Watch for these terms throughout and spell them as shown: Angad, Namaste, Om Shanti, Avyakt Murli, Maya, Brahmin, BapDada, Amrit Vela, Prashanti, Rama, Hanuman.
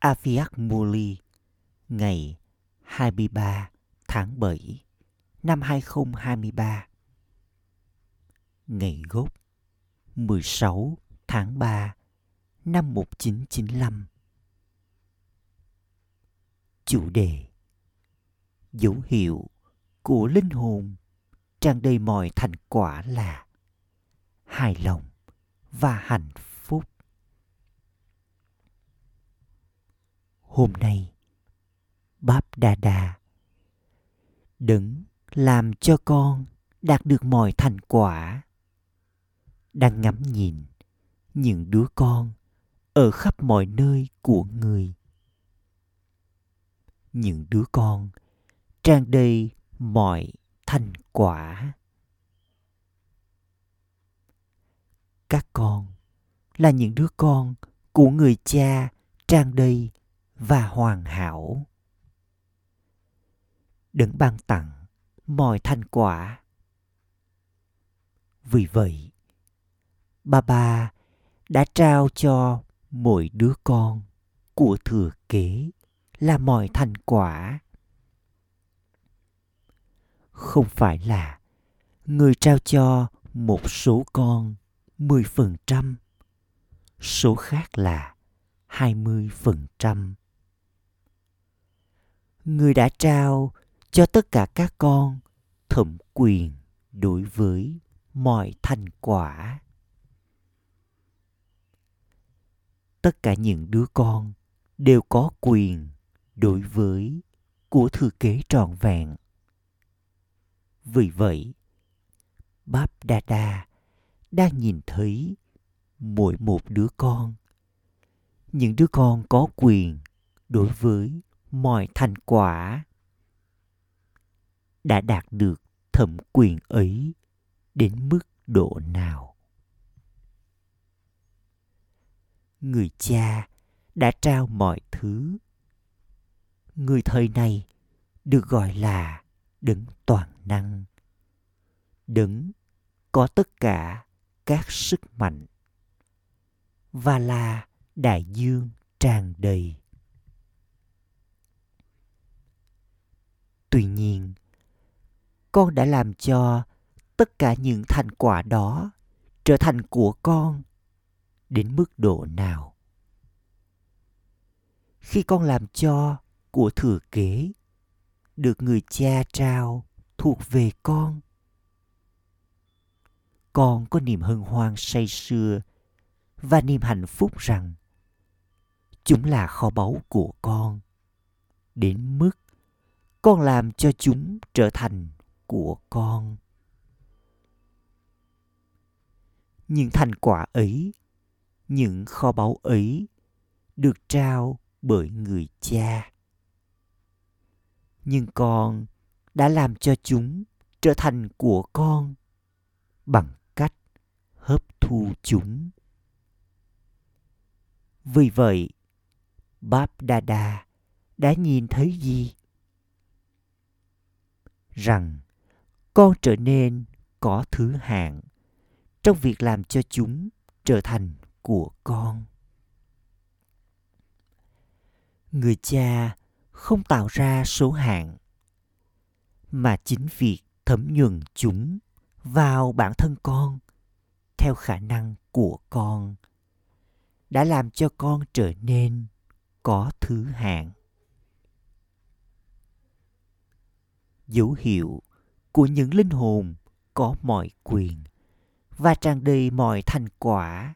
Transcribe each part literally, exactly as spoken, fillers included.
Avyakt Murli, ngày hai mươi ba tháng bảy năm hai nghìn không trăm hai mươi ba, ngày gốc mười sáu tháng ba năm một nghìn chín trăm chín mươi lăm. Chủ đề: dấu hiệu của linh hồn tràn đầy mọi thành quả là hài lòng và hạnh phúc. Hôm nay, BapDada đấng làm cho con đạt được mọi thành quả đang ngắm nhìn những đứa con ở khắp mọi nơi của người. Những đứa con tràn đầy mọi thành quả. Các con là những đứa con của người cha tràn đầy và hoàn hảo. Đấng ban tặng mọi thành quả. Vì vậy, Baba đã trao cho mỗi đứa con của thừa kế là mọi thành quả. Không phải là người trao cho một số con mười phần trăm, số khác là hai mươi phần trăm. Người đã trao cho tất cả các con thẩm quyền đối với mọi thành quả. Tất cả những đứa con đều có quyền đối với của thừa kế trọn vẹn. Vì vậy, BapDada đang nhìn thấy mỗi một đứa con. Những đứa con có quyền đối với mọi thành quả đã đạt được thẩm quyền ấy đến mức độ nào. Người cha đã trao mọi thứ. Người thời này được gọi là đấng toàn năng, đấng có tất cả các sức mạnh và là đại dương tràn đầy. Tuy nhiên, con đã làm cho tất cả những thành quả đó trở thành của con đến mức độ nào? Khi con làm cho của thừa kế được người cha trao thuộc về con, con có niềm hân hoan say sưa và niềm hạnh phúc rằng chúng là kho báu của con, đến mức con làm cho chúng trở thành của con. Những thành quả ấy, những kho báu ấy được trao bởi người cha. Nhưng con đã làm cho chúng trở thành của con bằng cách hấp thu chúng. Vì vậy, BapDada đã nhìn thấy gì? Rằng con trở nên có thứ hạng trong việc làm cho chúng trở thành của con. Người cha không tạo ra số hạng, mà chính việc thấm nhuần chúng vào bản thân con theo khả năng của con đã làm cho con trở nên có thứ hạng. Dấu hiệu của những linh hồn có mọi quyền và tràn đầy mọi thành quả.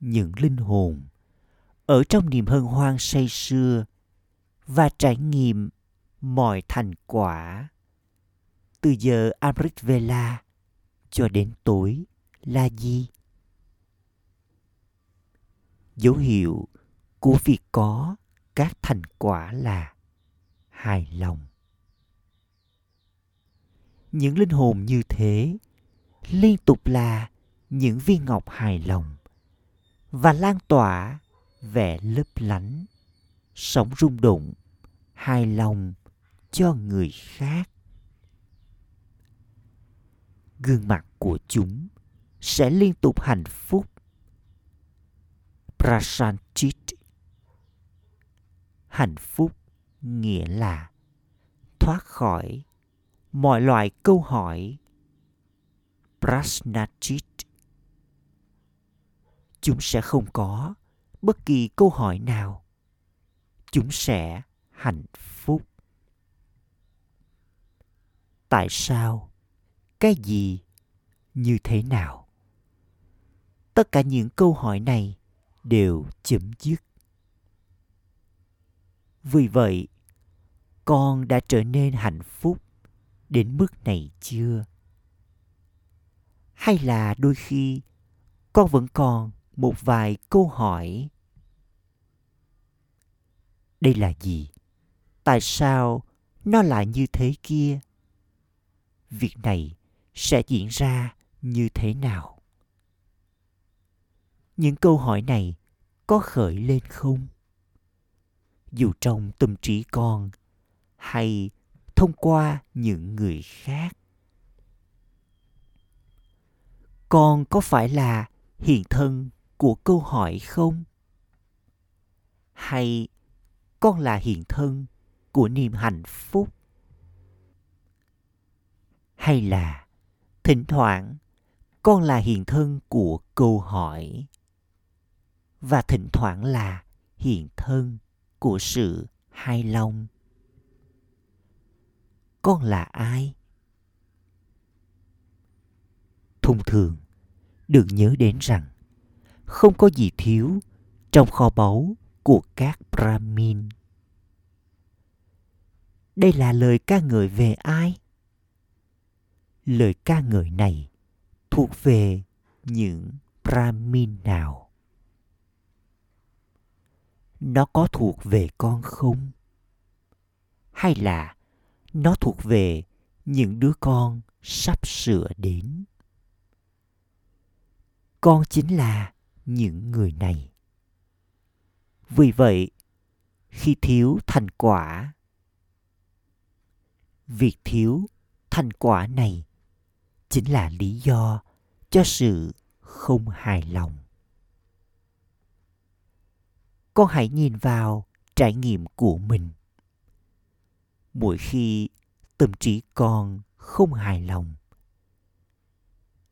Những linh hồn ở trong niềm hân hoan say sưa và trải nghiệm mọi thành quả. Từ giờ Amrit Vela cho đến tối là gì? Dấu hiệu của việc có các thành quả là hài lòng. Những linh hồn như thế liên tục là những viên ngọc hài lòng và lan tỏa vẻ lấp lánh, sống rung động, hài lòng cho người khác. Gương mặt của chúng sẽ liên tục hạnh phúc. Prashanti Hạnh phúc nghĩa là thoát khỏi mọi loại câu hỏi, prashnachit. Chúng sẽ không có bất kỳ câu hỏi nào. Chúng sẽ hạnh phúc. Tại sao? Cái gì? Như thế nào? Tất cả những câu hỏi này đều chấm dứt. Vì vậy, con đã trở nên hạnh phúc đến mức này chưa? Hay là đôi khi con vẫn còn một vài câu hỏi? Đây là gì? Tại sao nó lại như thế kia? Việc này sẽ diễn ra như thế nào? Những câu hỏi này có khởi lên không? Dù trong tâm trí con hay thông qua những người khác. Con có phải là hiện thân của câu hỏi không? Hay con là hiện thân của niềm hạnh phúc? Hay là thỉnh thoảng con là hiện thân của câu hỏi và thỉnh thoảng là hiện thân của sự hài lòng? Con là ai? Thông thường, được nhớ đến rằng không có gì thiếu trong kho báu của các Brahmin. Đây là lời ca ngợi về ai? Lời ca ngợi này thuộc về những Brahmin nào? Nó có thuộc về con không? Hay là nó thuộc về những đứa con sắp sửa đến? Con chính là những người này. Vì vậy, khi thiếu thành quả, việc thiếu thành quả này chính là lý do cho sự không hài lòng. Con hãy nhìn vào trải nghiệm của mình. Mỗi khi tâm trí con không hài lòng,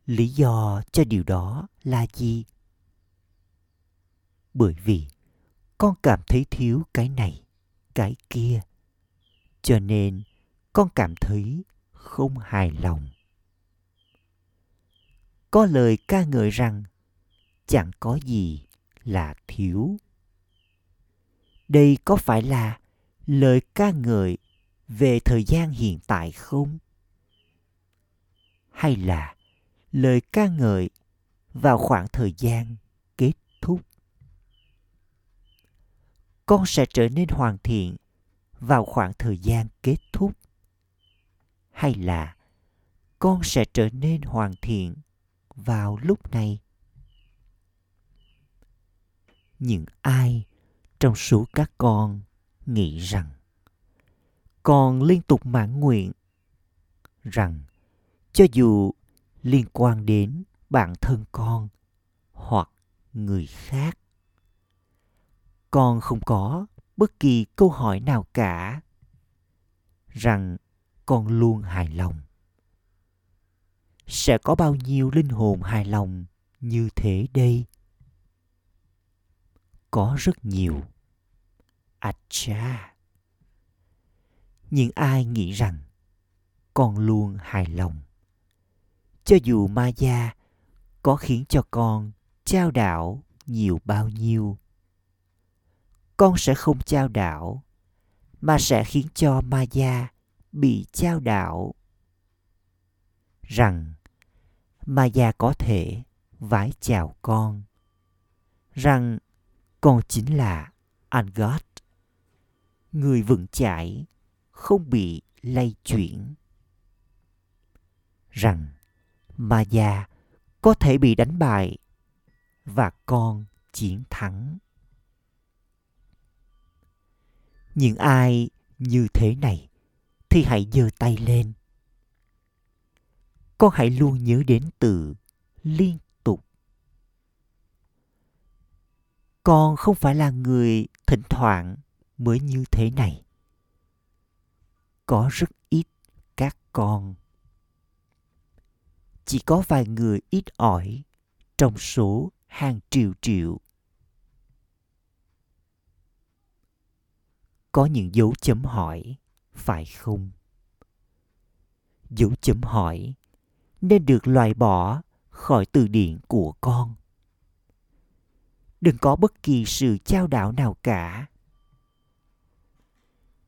lý do cho điều đó là gì? Bởi vì con cảm thấy thiếu cái này, cái kia, cho nên con cảm thấy không hài lòng. Có lời ca ngợi rằng chẳng có gì là thiếu. Đây có phải là lời ca ngợi về thời gian hiện tại không? Hay là lời ca ngợi vào khoảng thời gian kết thúc? Con sẽ trở nên hoàn thiện vào khoảng thời gian kết thúc. Hay là con sẽ trở nên hoàn thiện vào lúc này? Những ai trong số các con nghĩ rằng con liên tục mãn nguyện rằng cho dù liên quan đến bản thân con hoặc người khác, con không có bất kỳ câu hỏi nào cả, rằng con luôn hài lòng. Sẽ có bao nhiêu linh hồn hài lòng như thế đây? Có rất nhiều. Acha! Những ai nghĩ rằng con luôn hài lòng, cho dù Maya có khiến cho con chao đảo nhiều bao nhiêu, con sẽ không chao đảo, mà sẽ khiến cho Maya bị chao đảo. Rằng Maya có thể vái chào con, rằng con chính là Angad, người vững chãi, không bị lay chuyển. Rằng Maya có thể bị đánh bại và con chiến thắng. Những ai như thế này thì hãy giơ tay lên. Con hãy luôn nhớ đến từ liên tục. Con không phải là người thỉnh thoảng mới như thế này. Có rất ít các con. Chỉ có vài người ít ỏi trong số hàng triệu triệu. Có những dấu chấm hỏi, phải không? Dấu chấm hỏi nên được loại bỏ khỏi từ điển của con. Đừng có bất kỳ sự chao đảo nào cả.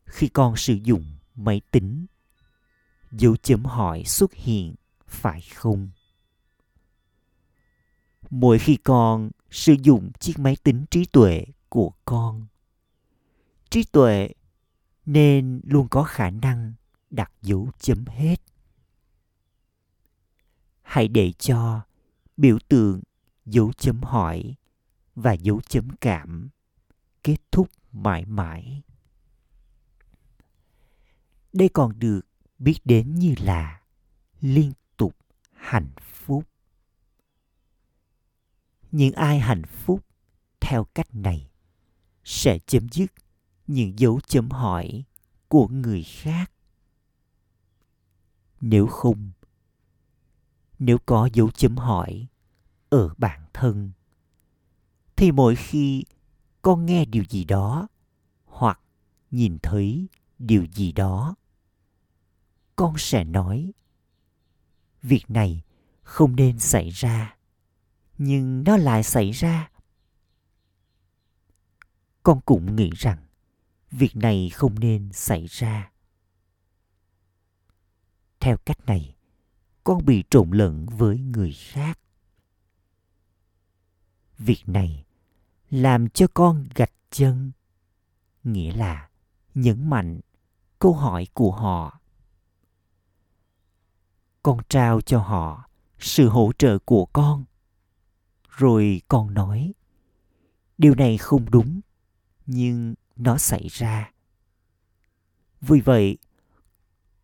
Khi con sử dụng máy tính, dấu chấm hỏi xuất hiện, phải không? Mỗi khi con sử dụng chiếc máy tính trí tuệ của con, trí tuệ nên luôn có khả năng đặt dấu chấm hết. Hãy để cho biểu tượng dấu chấm hỏi và dấu chấm cảm kết thúc mãi mãi. Đây còn được biết đến như là liên tục hạnh phúc. Những ai hạnh phúc theo cách này sẽ chấm dứt những dấu chấm hỏi của người khác. Nếu không, nếu có dấu chấm hỏi ở bản thân, thì mỗi khi con nghe điều gì đó hoặc nhìn thấy điều gì đó, con sẽ nói, việc này không nên xảy ra, nhưng nó lại xảy ra. Con cũng nghĩ rằng việc này không nên xảy ra. Theo cách này, con bị trộn lẫn với người khác. Việc này làm cho con gạch chân, nghĩa là nhấn mạnh câu hỏi của họ. Con trao cho họ sự hỗ trợ của con. Rồi con nói, điều này không đúng, nhưng nó xảy ra. Vì vậy,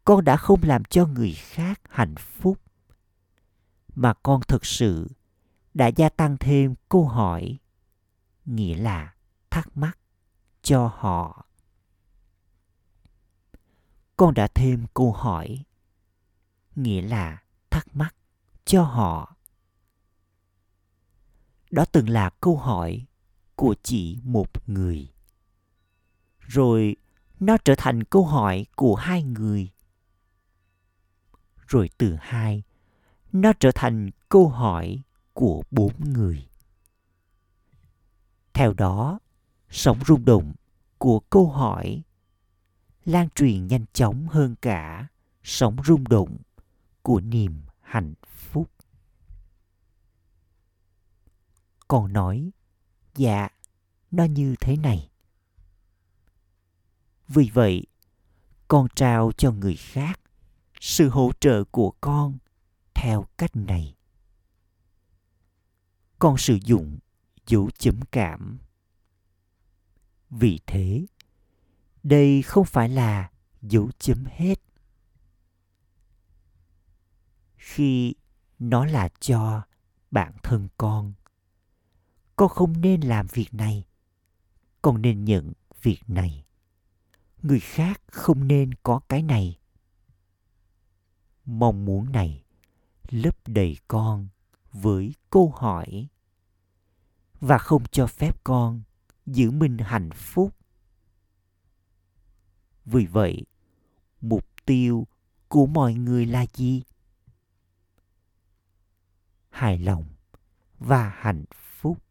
con đã không làm cho người khác hạnh phúc, mà con thực sự đã gia tăng thêm câu hỏi, nghĩa là thắc mắc cho họ. Con đã thêm câu hỏi, nghĩa là thắc mắc cho họ. Đó từng là câu hỏi của chỉ một người. Rồi nó trở thành câu hỏi của hai người. Rồi từ hai, nó trở thành câu hỏi của bốn người. Theo đó, sóng rung động của câu hỏi lan truyền nhanh chóng hơn cả sóng rung động của niềm hạnh phúc. Con nói, dạ, nó như thế này. Vì vậy, con trao cho người khác sự hỗ trợ của con theo cách này. Con sử dụng dấu chấm cảm. Vì thế, đây không phải là dấu chấm hết. Khi nó là cho bản thân con, con không nên làm việc này. Con nên nhận việc này. Người khác không nên có cái này. Mong muốn này lấp đầy con với câu hỏi và không cho phép con giữ mình hạnh phúc. Vì vậy, mục tiêu của mọi người là gì? Hài lòng và hạnh phúc.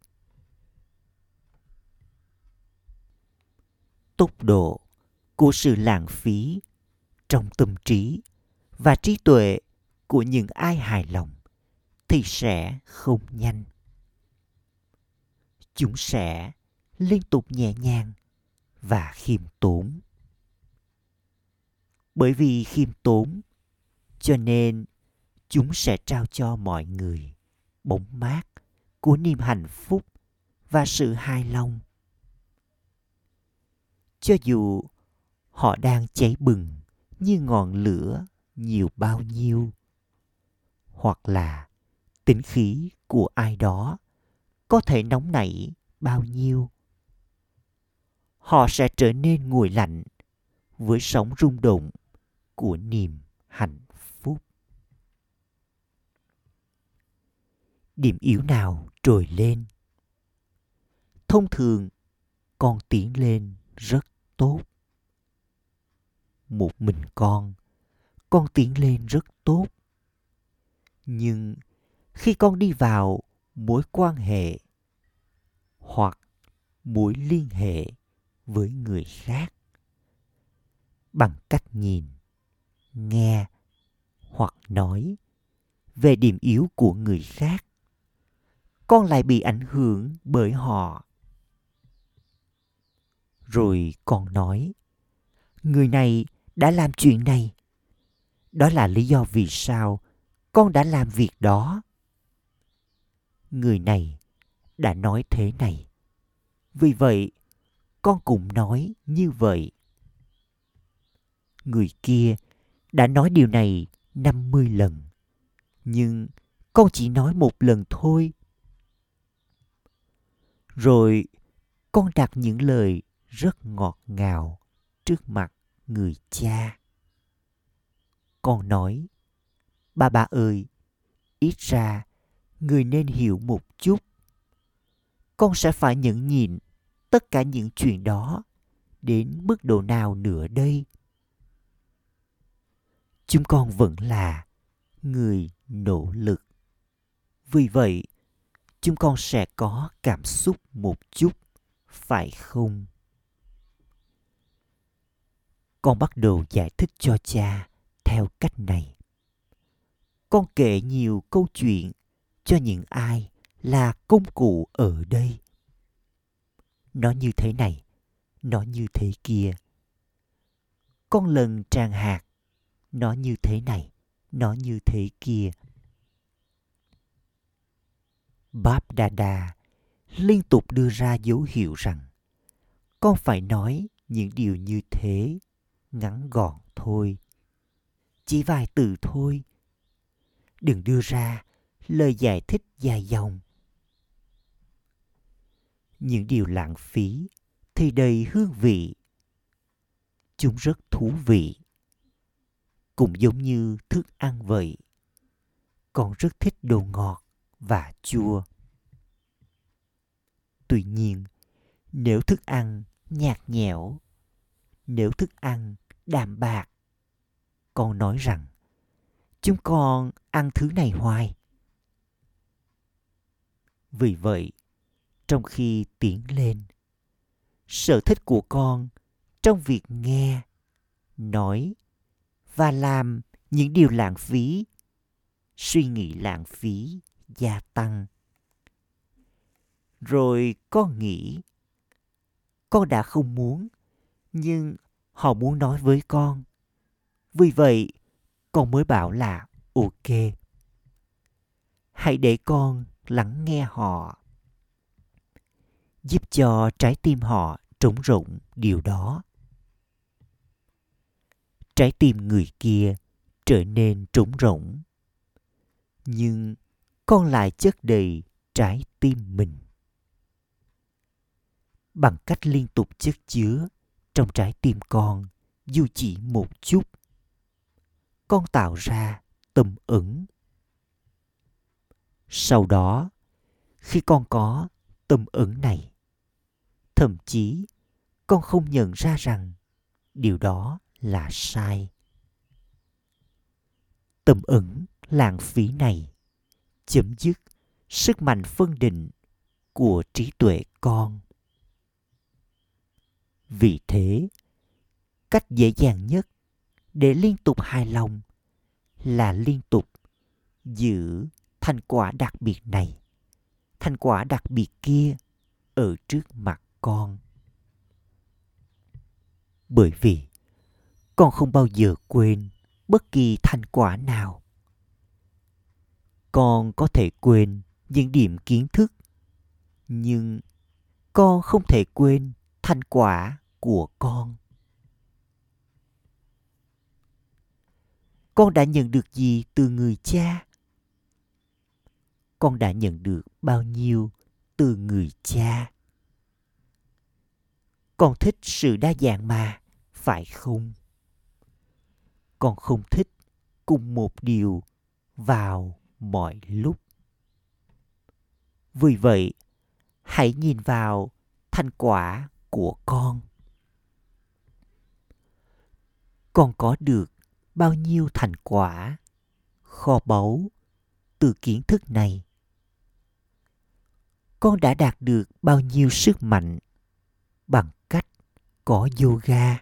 Tốc độ của sự lãng phí trong tâm trí và trí tuệ của những ai hài lòng thì sẽ không nhanh. Chúng sẽ liên tục nhẹ nhàng và khiêm tốn. Bởi vì khiêm tốn, cho nên chúng sẽ trao cho mọi người bóng mát của niềm hạnh phúc và sự hài lòng. Cho dù họ đang cháy bừng như ngọn lửa nhiều bao nhiêu, hoặc là tính khí của ai đó có thể nóng nảy bao nhiêu, họ sẽ trở nên nguội lạnh với sóng rung động của niềm hạnh phúc. Điểm yếu nào trồi lên? Thông thường, con tiến lên rất tốt. Một mình con, con tiến lên rất tốt. Nhưng khi con đi vào mối quan hệ hoặc mối liên hệ với người khác bằng cách nhìn, nghe hoặc nói về điểm yếu của người khác, con lại bị ảnh hưởng bởi họ. Rồi con nói, người này đã làm chuyện này. Đó là lý do vì sao con đã làm việc đó. Người này đã nói thế này. Vì vậy, con cũng nói như vậy. Người kia đã nói điều này năm mươi lần, nhưng con chỉ nói một lần thôi. Rồi con đặt những lời rất ngọt ngào trước mặt người cha. Con nói, ba ba ơi, ít ra người nên hiểu một chút. Con sẽ phải nhẫn nhịn tất cả những chuyện đó đến mức độ nào nữa đây? Chúng con vẫn là người nỗ lực. Vì vậy, chúng con sẽ có cảm xúc một chút, phải không? Con bắt đầu giải thích cho cha theo cách này. Con kể nhiều câu chuyện cho những ai là công cụ ở đây. Nó như thế này, nó như thế kia. Con lần tràng hạt, nó như thế này, nó như thế kia. BapDada liên tục đưa ra dấu hiệu rằng con phải nói những điều như thế, ngắn gọn thôi. Chỉ vài từ thôi. Đừng đưa ra lời giải thích dài dòng. Những điều lãng phí thì đầy hương vị. Chúng rất thú vị. Cũng giống như thức ăn vậy. Con rất thích đồ ngọt và chua. Tuy nhiên, nếu thức ăn nhạt nhẽo, nếu thức ăn đạm bạc, con nói rằng chúng con ăn thứ này hoài. Vì vậy, trong khi tiến lên, sở thích của con trong việc nghe, nói và làm những điều lãng phí, suy nghĩ lãng phí gia tăng. Rồi con nghĩ, con đã không muốn, nhưng họ muốn nói với con. Vì vậy, con mới bảo là ok. Hãy để con lắng nghe họ. Giúp cho trái tim họ trống rỗng điều đó. Trái tim người kia trở nên trống rỗng. Nhưng con lại chất đầy trái tim mình. Bằng cách liên tục chất chứa trong trái tim con dù chỉ một chút, con tạo ra tâm ứng. Sau đó, khi con có tâm ứng này, thậm chí con không nhận ra rằng điều đó là sai. Tâm ứng lãng phí này chấm dứt sức mạnh phân định của trí tuệ con. Vì thế, cách dễ dàng nhất để liên tục hài lòng là liên tục giữ thành quả đặc biệt này, thành quả đặc biệt kia ở trước mặt con. Bởi vì con không bao giờ quên bất kỳ thành quả nào. Con có thể quên những điểm kiến thức, nhưng con không thể quên thành quả của con. Con đã nhận được gì từ người cha? Con đã nhận được bao nhiêu từ người cha? Con thích sự đa dạng mà, phải không? Con không thích cùng một điều vào mọi lúc. Vì vậy, hãy nhìn vào thành quả của con. Con có được bao nhiêu thành quả, kho báu từ kiến thức này? Con đã đạt được bao nhiêu sức mạnh bằng cách có yoga?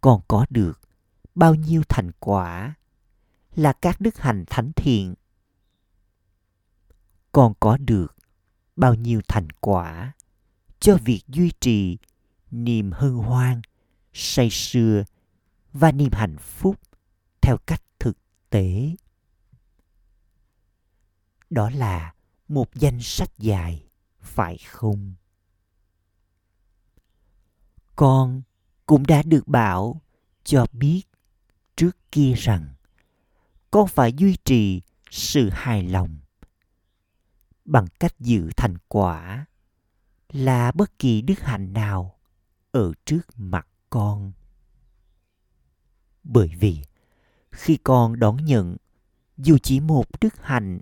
Con có được bao nhiêu thành quả là các đức hạnh thánh thiện? Con có được bao nhiêu thành quả cho việc duy trì niềm hân hoan, say sưa và niềm hạnh phúc theo cách thực tế? Đó là một danh sách dài, phải không? Con cũng đã được bảo cho biết trước kia rằng con phải duy trì sự hài lòng bằng cách giữ thành quả là bất kỳ đức hạnh nào ở trước mặt con. Bởi vì khi con đón nhận dù chỉ một đức hạnh,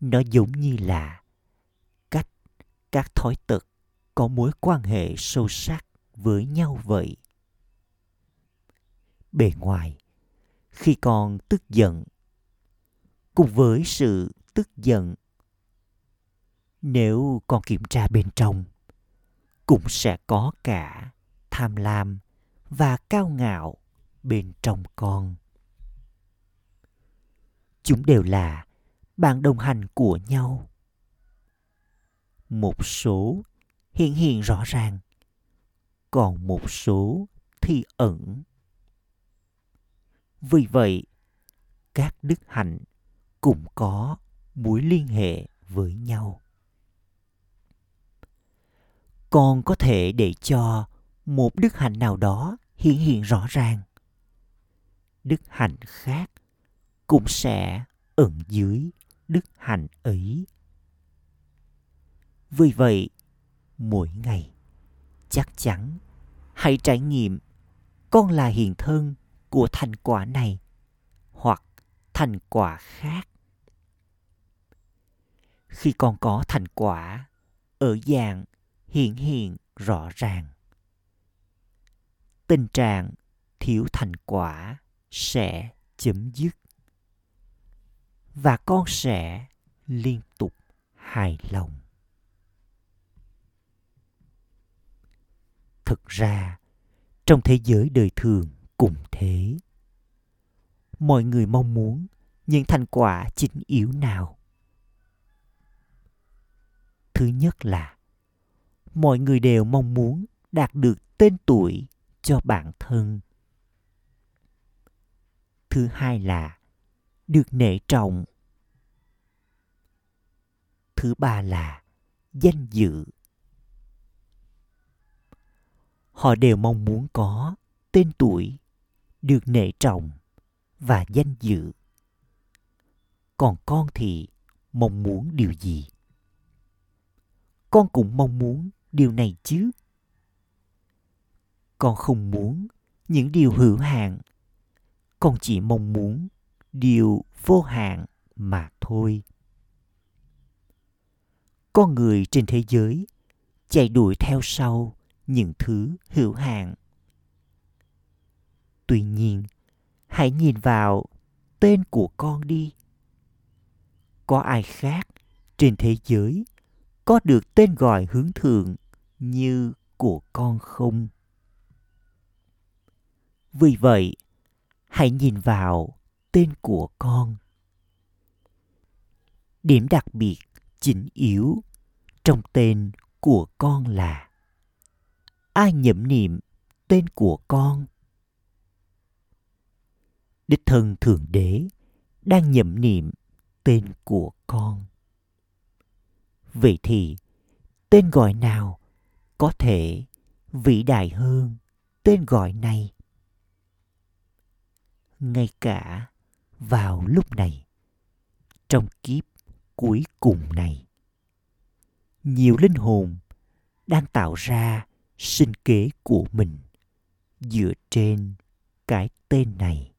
nó giống như là cách các thói tật có mối quan hệ sâu sắc với nhau vậy. Bề ngoài, khi con tức giận, cùng với sự tức giận, nếu con kiểm tra bên trong, cũng sẽ có cả tham lam và cao ngạo bên trong con. Chúng đều là bạn đồng hành của nhau. Một số hiện hiện rõ ràng, còn một số thì ẩn. Vì vậy, các đức hạnh cũng có mối liên hệ với nhau. Con có thể để cho một đức hạnh nào đó hiện hiện rõ ràng. Đức hạnh khác cũng sẽ ẩn dưới đức hạnh ấy. Vì vậy, mỗi ngày, chắc chắn hãy trải nghiệm con là hiện thân của thành quả này hoặc thành quả khác. Khi con có thành quả ở dạng hiện hiện rõ ràng, tình trạng thiếu thành quả sẽ chấm dứt và con sẽ liên tục hài lòng. Thực ra, trong thế giới đời thường cũng thế. Mọi người mong muốn những thành quả chính yếu nào? Thứ nhất là mọi người đều mong muốn đạt được tên tuổi cho bản thân. Thứ hai là được nể trọng. Thứ ba là danh dự. Họ đều mong muốn có tên tuổi, được nể trọng và danh dự. Còn con thì mong muốn điều gì? Con cũng mong muốn điều này chứ. Con không muốn những điều hữu hạn. Con chỉ mong muốn điều vô hạn mà thôi. Con người trên thế giới chạy đuổi theo sau những thứ hữu hạn. Tuy nhiên, hãy nhìn vào tên của con đi. Có ai khác trên thế giới có được tên gọi hướng thượng như của con không? Vì vậy, hãy nhìn vào tên của con. Điểm đặc biệt chính yếu trong tên của con là ai nhẩm niệm tên của con? Đích thân Thượng Đế đang nhẩm niệm tên của con. Vậy thì, tên gọi nào có thể vĩ đại hơn tên gọi này? Ngay cả vào lúc này, trong kiếp cuối cùng này, nhiều linh hồn đang tạo ra sinh kế của mình dựa trên cái tên này.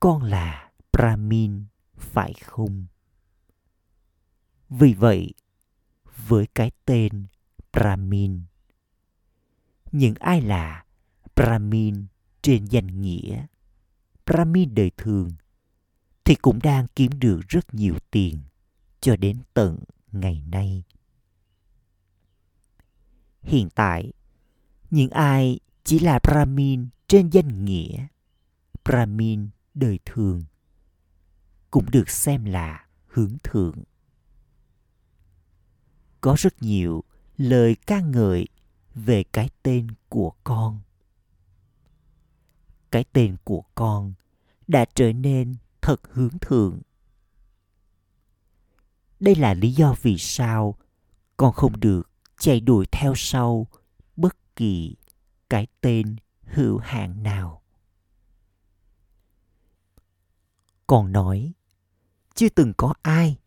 Con là Brahmin, phải không? Vì vậy, với cái tên Brahmin, những ai là Brahmin trên danh nghĩa, Brahmin đời thường, thì cũng đang kiếm được rất nhiều tiền cho đến tận ngày nay. Hiện tại, những ai chỉ là Brahmin trên danh nghĩa, Brahmin đời thường, cũng được xem là hướng thượng. Có rất nhiều lời ca ngợi về cái tên của con. Cái tên của con đã trở nên thật hướng thượng. Đây là lý do vì sao con không được chạy đuổi theo sau bất kỳ cái tên hữu hạn nào. Con nói, chưa từng có ai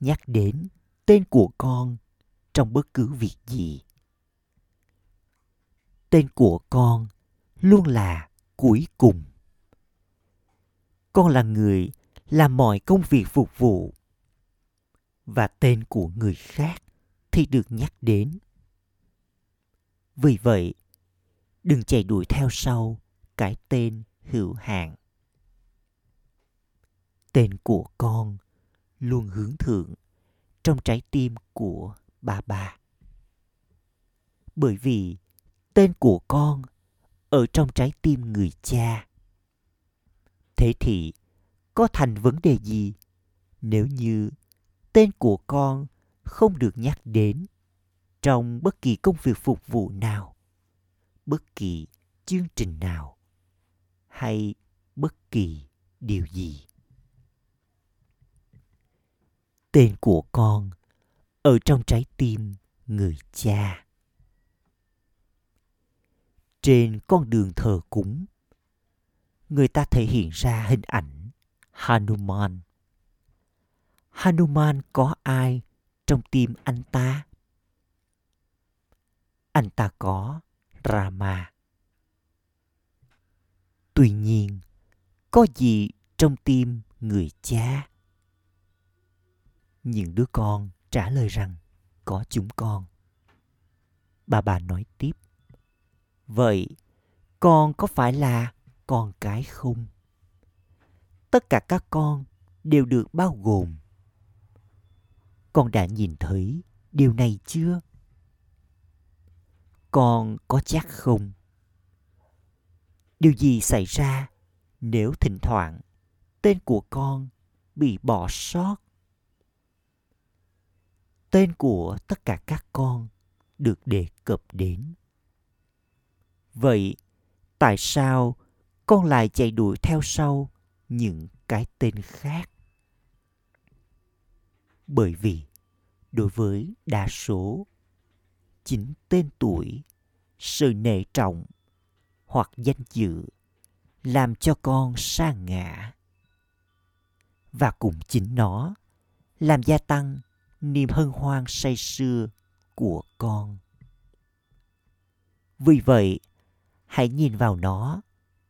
nhắc đến tên của con trong bất cứ việc gì. Tên của con luôn là cuối cùng. Con là người làm mọi công việc phục vụ, và tên của người khác thì được nhắc đến. Vì vậy, đừng chạy đuổi theo sau cái tên hữu hạn. Tên của con luôn hướng thượng trong trái tim của Baba. Bởi vì tên của con ở trong trái tim người cha. Thế thì có thành vấn đề gì nếu như tên của con không được nhắc đến trong bất kỳ công việc phục vụ nào, bất kỳ chương trình nào, hay bất kỳ điều gì? Tên của con ở trong trái tim người cha. Trên con đường thờ cúng, người ta thể hiện ra hình ảnh Hanuman. Hanuman có ai trong tim anh ta? Anh ta có Rama. Tuy nhiên, có gì trong tim người cha? Những đứa con trả lời rằng có chúng con. Bà bà nói tiếp, vậy con có phải là con cái không? Tất cả các con đều được bao gồm. Con đã nhìn thấy điều này chưa? Con có chắc không? Điều gì xảy ra nếu thỉnh thoảng tên của con bị bỏ sót? Tên của tất cả các con được đề cập đến. Vậy, tại sao con lại chạy đuổi theo sau những cái tên khác? Bởi vì, đối với đa số, chính tên tuổi, sự nể trọng hoặc danh dự làm cho con sa ngã. Và cũng chính nó làm gia tăng niềm hân hoan say sưa của con. Vì vậy, hãy nhìn vào nó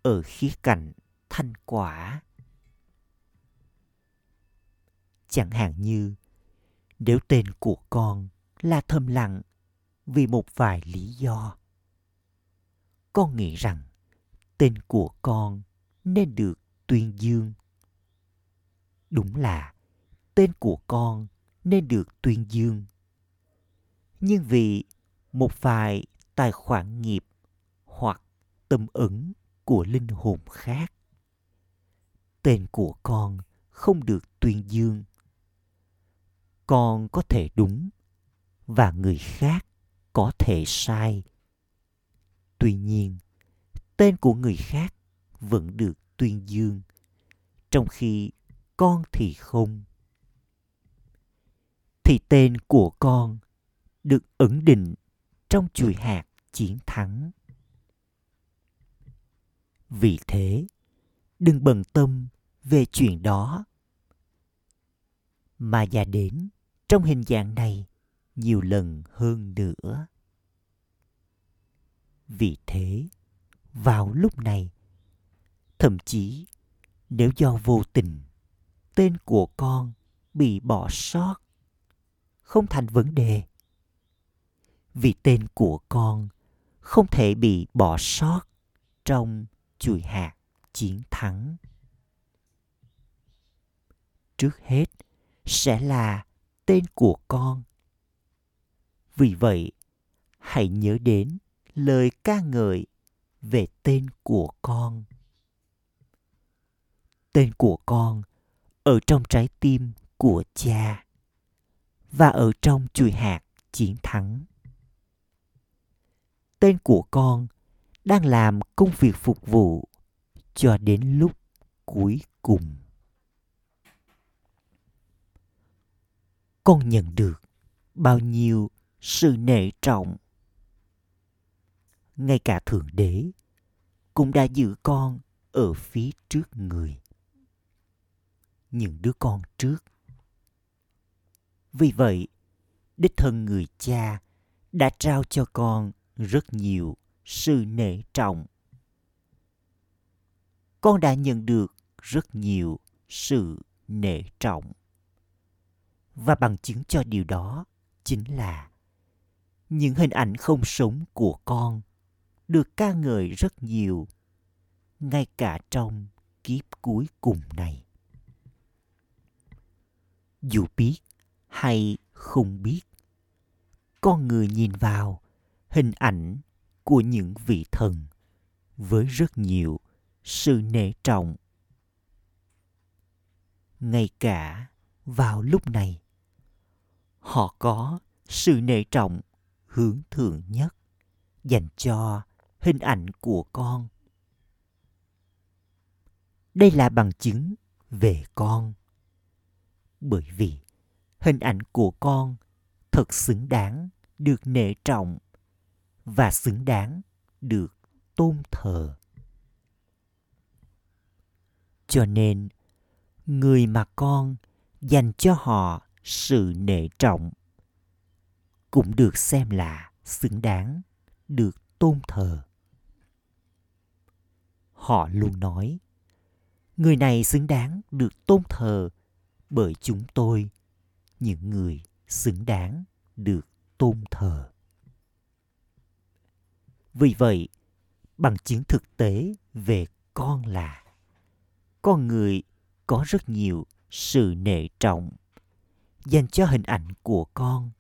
ở khía cạnh thành quả. Chẳng hạn như, nếu tên của con là thầm lặng vì một vài lý do, con nghĩ rằng tên của con nên được tuyên dương. Đúng là tên của con nên được tuyên dương. Nhưng vì một vài tài khoản nghiệp hoặc tâm ứng của linh hồn khác, tên của con không được tuyên dương. Con có thể đúng và người khác có thể sai. Tuy nhiên, tên của người khác vẫn được tuyên dương, trong khi con thì không. Thì tên của con được ẩn định trong chuỗi hạt chiến thắng. Vì thế, đừng bận tâm về chuyện đó. Maya đến trong hình dạng này nhiều lần hơn nữa. Vì thế, vào lúc này, thậm chí nếu do vô tình tên của con bị bỏ sót, không thành vấn đề. Vì tên của con không thể bị bỏ sót trong chuỗi hạt chiến thắng. Trước hết sẽ là tên của con. Vì vậy, hãy nhớ đến lời ca ngợi về tên của con. Tên của con ở trong trái tim của cha và ở trong chùi hạt chiến thắng. Tên của con đang làm công việc phục vụ cho đến lúc cuối cùng. Con nhận được bao nhiêu sự nể trọng. Ngay cả Thượng Đế cũng đã giữ con ở phía trước người, những đứa con trước. Vì vậy, đích thân người cha đã trao cho con rất nhiều sự nể trọng. Con đã nhận được rất nhiều sự nể trọng. Và bằng chứng cho điều đó chính là những hình ảnh không sống của con được ca ngợi rất nhiều, ngay cả trong kiếp cuối cùng này. Dù biết hay không biết, con người nhìn vào hình ảnh của những vị thần với rất nhiều sự nể trọng. Ngay cả vào lúc này, họ có sự nể trọng hướng thượng nhất dành cho hình ảnh của con. Đây là bằng chứng về con, bởi vì hình ảnh của con thật xứng đáng được nể trọng và xứng đáng được tôn thờ. Cho nên, người mà con dành cho họ sự nể trọng cũng được xem là xứng đáng được tôn thờ. Họ luôn nói, người này xứng đáng được tôn thờ bởi chúng tôi, những người xứng đáng được tôn thờ. Vì vậy, bằng chứng thực tế về con là con người có rất nhiều sự nể trọng dành cho hình ảnh của con.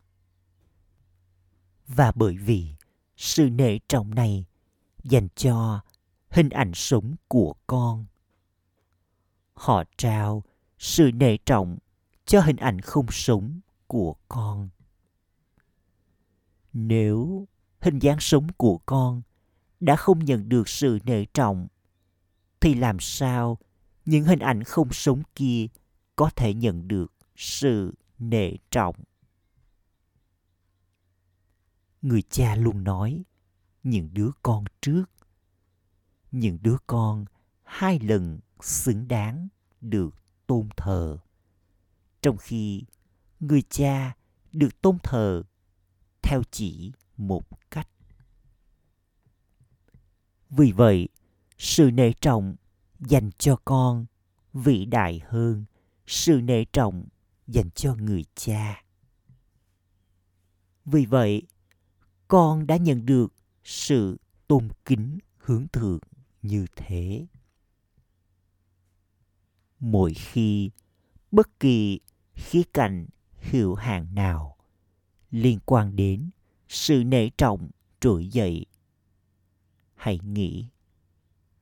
Và bởi vì sự nể trọng này dành cho hình ảnh sống của con, họ trao sự nể trọng cho hình ảnh không sống của con. Nếu hình dáng sống của con đã không nhận được sự nể trọng, thì làm sao những hình ảnh không sống kia có thể nhận được sự nể trọng? Người cha luôn nói, những đứa con trước, những đứa con hai lần xứng đáng được tôn thờ, trong khi người cha được tôn thờ theo chỉ một cách. Vì vậy, sự nể trọng dành cho con vĩ đại hơn sự nể trọng dành cho người cha. Vì vậy, con đã nhận được sự tôn kính hướng thượng như thế. Mỗi khi bất kỳ khía cạnh hiệu hạn nào liên quan đến sự nể trọng trỗi dậy, hãy nghĩ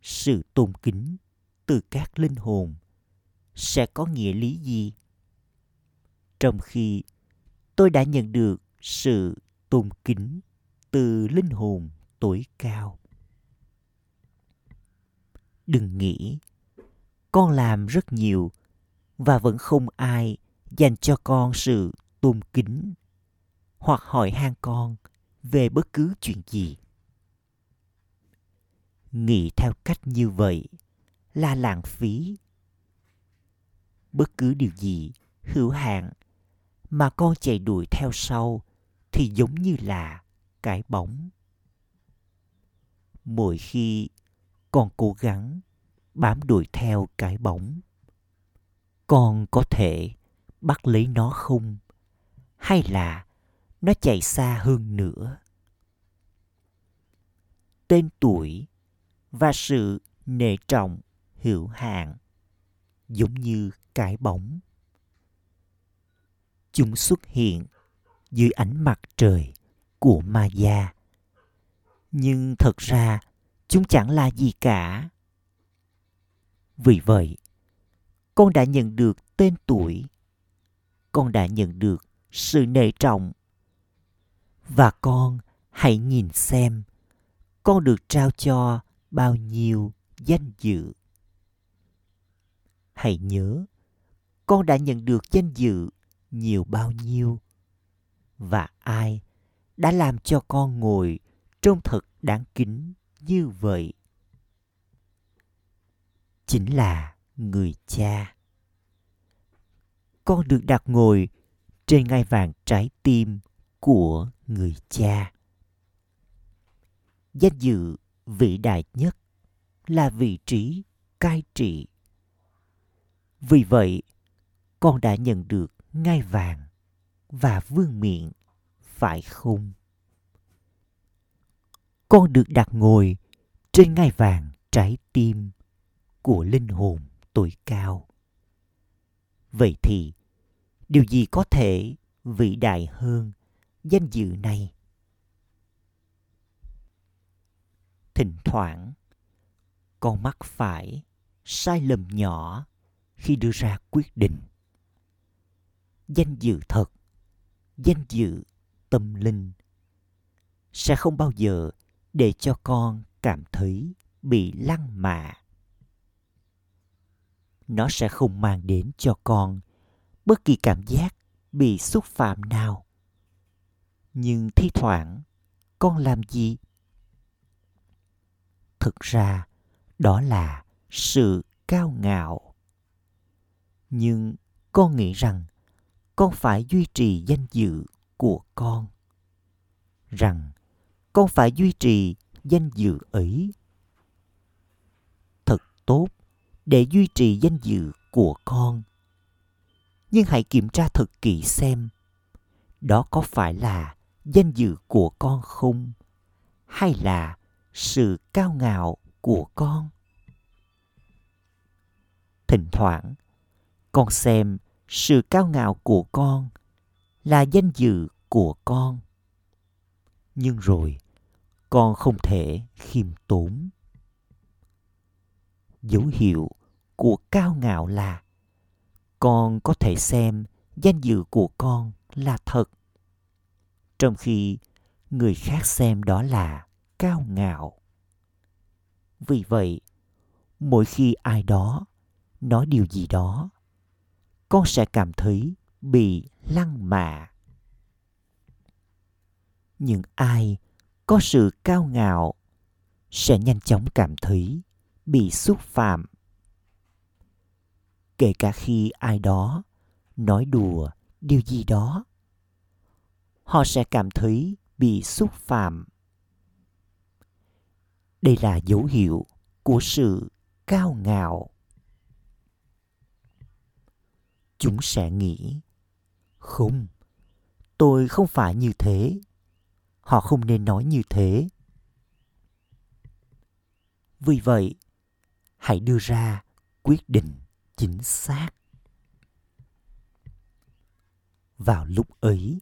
sự tôn kính từ các linh hồn sẽ có nghĩa lý gì? Trong khi tôi đã nhận được sự tôn kính từ linh hồn tối cao. Đừng nghĩ con làm rất nhiều và vẫn không ai dành cho con sự tôn kính hoặc hỏi han con về bất cứ chuyện gì. Nghĩ theo cách như vậy là lãng phí. Bất cứ điều gì hữu hạn mà con chạy đuổi theo sau thì giống như là cái bóng. Mỗi khi con cố gắng bám đuổi theo cái bóng, con có thể bắt lấy nó không? Hay là nó chạy xa hơn nữa? Tên tuổi và sự nể trọng hiểu hạn giống như cái bóng. Chúng xuất hiện dưới ánh mặt trời của Maya. Nhưng thật ra chúng chẳng là gì cả. Vì vậy, con đã nhận được tên tuổi, con đã nhận được sự nể trọng. Và con hãy nhìn xem con được trao cho bao nhiêu danh dự. Hãy nhớ, con đã nhận được danh dự nhiều bao nhiêu, và ai đã làm cho con ngồi trông thật đáng kính như vậy? Chính là người cha. Con được đặt ngồi trên ngai vàng trái tim của người cha. Danh dự vĩ đại nhất là vị trí cai trị. Vì vậy, con đã nhận được ngai vàng và vương miện, phải không? Con được đặt ngồi trên ngai vàng trái tim của linh hồn tối cao. Vậy thì, điều gì có thể vĩ đại hơn danh dự này? Thỉnh thoảng, con mắc phải sai lầm nhỏ khi đưa ra quyết định. Danh dự thật, danh dự tâm linh sẽ không bao giờ để cho con cảm thấy bị lăng mạ. Nó sẽ không mang đến cho con bất kỳ cảm giác bị xúc phạm nào. Nhưng thi thoảng, con làm gì? Thực ra, đó là sự cao ngạo. Nhưng con nghĩ rằng con phải duy trì danh dự của con. Rằng con phải duy trì danh dự ấy. Thật tốt để duy trì danh dự của con. Nhưng hãy kiểm tra thật kỹ xem đó có phải là danh dự của con không? Hay là sự cao ngạo của con? Thỉnh thoảng, con xem sự cao ngạo của con là danh dự của con. Nhưng rồi, con không thể khiêm tốn. Dấu hiệu của cao ngạo là con có thể xem danh dự của con là thật, trong khi người khác xem đó là cao ngạo. Vì vậy, mỗi khi ai đó nói điều gì đó, con sẽ cảm thấy bị lăng mạ. Nhưng ai có sự cao ngạo sẽ nhanh chóng cảm thấy bị xúc phạm. Kể cả khi ai đó nói đùa điều gì đó, họ sẽ cảm thấy bị xúc phạm. Đây là dấu hiệu của sự cao ngạo. Chúng sẽ nghĩ, không, tôi không phải như thế. Họ không nên nói như thế. Vì vậy, hãy đưa ra quyết định chính xác. Vào lúc ấy,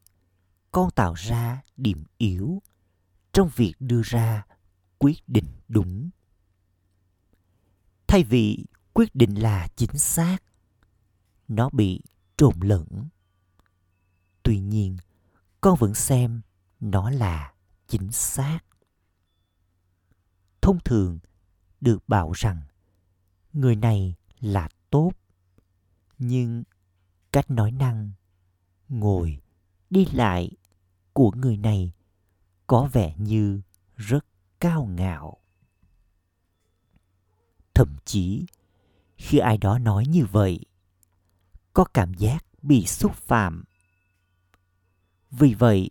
con tạo ra điểm yếu trong việc đưa ra quyết định đúng. Thay vì quyết định là chính xác, nó bị trộn lẫn. Tuy nhiên, con vẫn xem nó là chính xác. Thông thường được bảo rằng người này là tốt, nhưng cách nói năng, ngồi, đi lại của người này có vẻ như rất cao ngạo. Thậm chí, khi ai đó nói như vậy, có cảm giác bị xúc phạm. Vì vậy,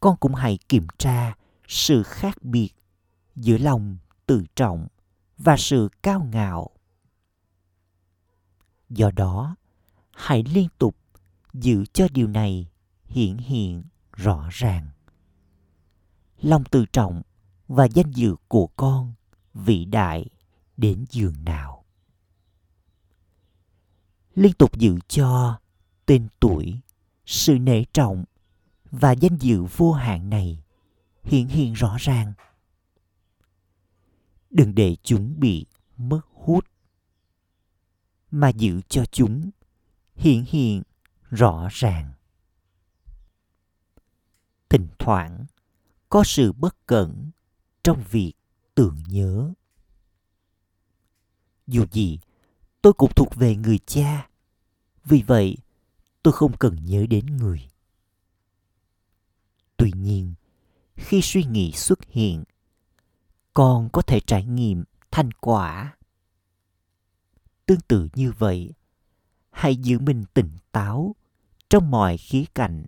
con cũng hãy kiểm tra sự khác biệt giữa lòng tự trọng và sự cao ngạo. Do đó, hãy liên tục giữ cho điều này hiển hiện rõ ràng. Lòng tự trọng và danh dự của con vĩ đại đến giường nào. Liên tục giữ cho tên tuổi, sự nể trọng và danh dự vô hạn này hiển hiện rõ ràng. Đừng để chúng bị mất hút, mà giữ cho chúng hiển hiện rõ ràng. Thỉnh thoảng có sự bất cẩn trong việc tưởng nhớ. Dù gì, tôi cũng thuộc về người cha, vì vậy tôi không cần nhớ đến người. Tuy nhiên, khi suy nghĩ xuất hiện, con có thể trải nghiệm thành quả. Tương tự như vậy, hãy giữ mình tỉnh táo trong mọi khía cạnh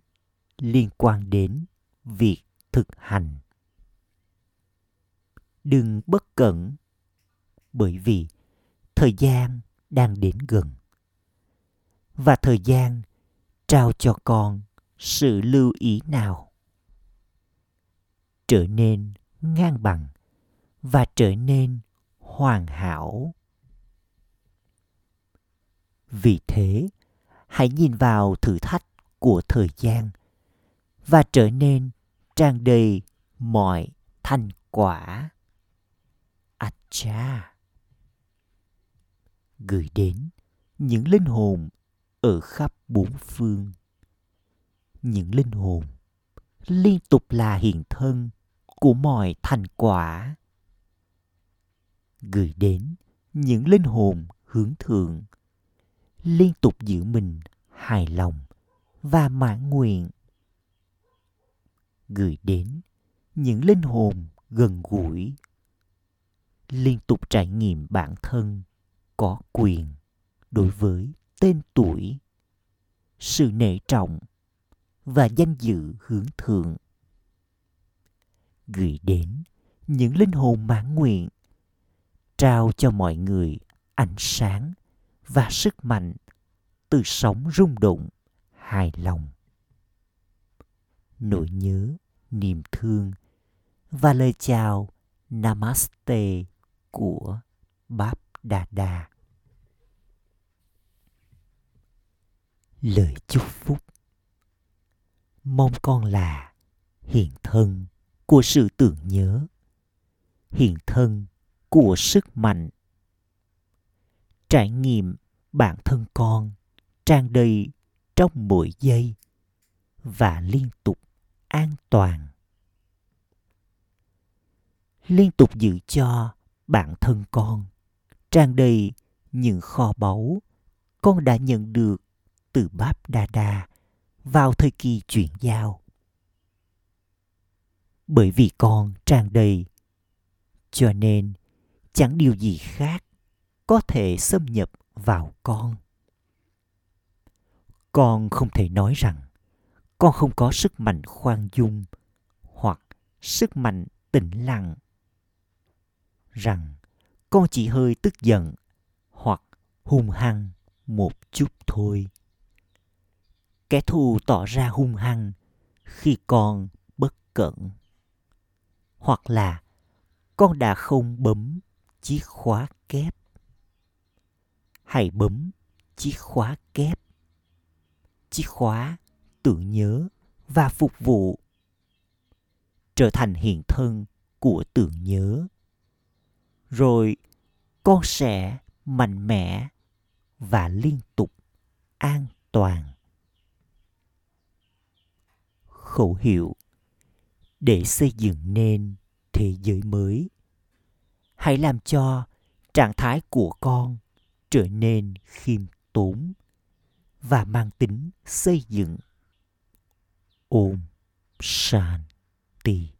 liên quan đến việc thực hành. Đừng bất cẩn, bởi vì thời gian đang đến gần và thời gian trao cho con sự lưu ý nào. Trở nên ngang bằng và trở nên hoàn hảo. Vì thế, hãy nhìn vào thử thách của thời gian và trở nên tràn đầy mọi thành quả. Acha! Gửi đến những linh hồn ở khắp bốn phương. Những linh hồn liên tục là hiện thân của mọi thành quả. Gửi đến những linh hồn hướng thượng, liên tục giữ mình hài lòng và mãn nguyện. Gửi đến những linh hồn gần gũi, liên tục trải nghiệm bản thân có quyền đối với tên tuổi, sự nể trọng và danh dự hướng thượng. Gửi đến những linh hồn mãn nguyện, trao cho mọi người ánh sáng và sức mạnh từ sóng rung động hài lòng. Nỗi nhớ, niềm thương và lời chào Namaste của BapDada. Lời chúc phúc. Mong con là hiện thân của sự tưởng nhớ, hiện thân của sức mạnh. Trải nghiệm bản thân con tràn đầy trong mỗi giây và liên tục an toàn. Liên tục giữ cho bản thân con tràn đầy những kho báu con đã nhận được từ BapDada vào thời kỳ chuyển giao. Bởi vì con tràn đầy, cho nên chẳng điều gì khác có thể xâm nhập vào con. Con không thể nói rằng con không có sức mạnh khoan dung hoặc sức mạnh tĩnh lặng, rằng con chỉ hơi tức giận hoặc hung hăng một chút thôi. Kẻ thù tỏ ra hung hăng khi con bất cẩn, hoặc là con đã không bấm chiếc khóa kép. Hãy bấm chiếc khóa kép, chiếc khóa tưởng nhớ và phục vụ. Trở thành hiện thân của tưởng nhớ. Rồi con sẽ mạnh mẽ và liên tục an toàn. Khẩu hiệu: để xây dựng nên thế giới mới. Hãy làm cho trạng thái của con trở nên khiêm tốn và mang tính xây dựng. Om Shanti.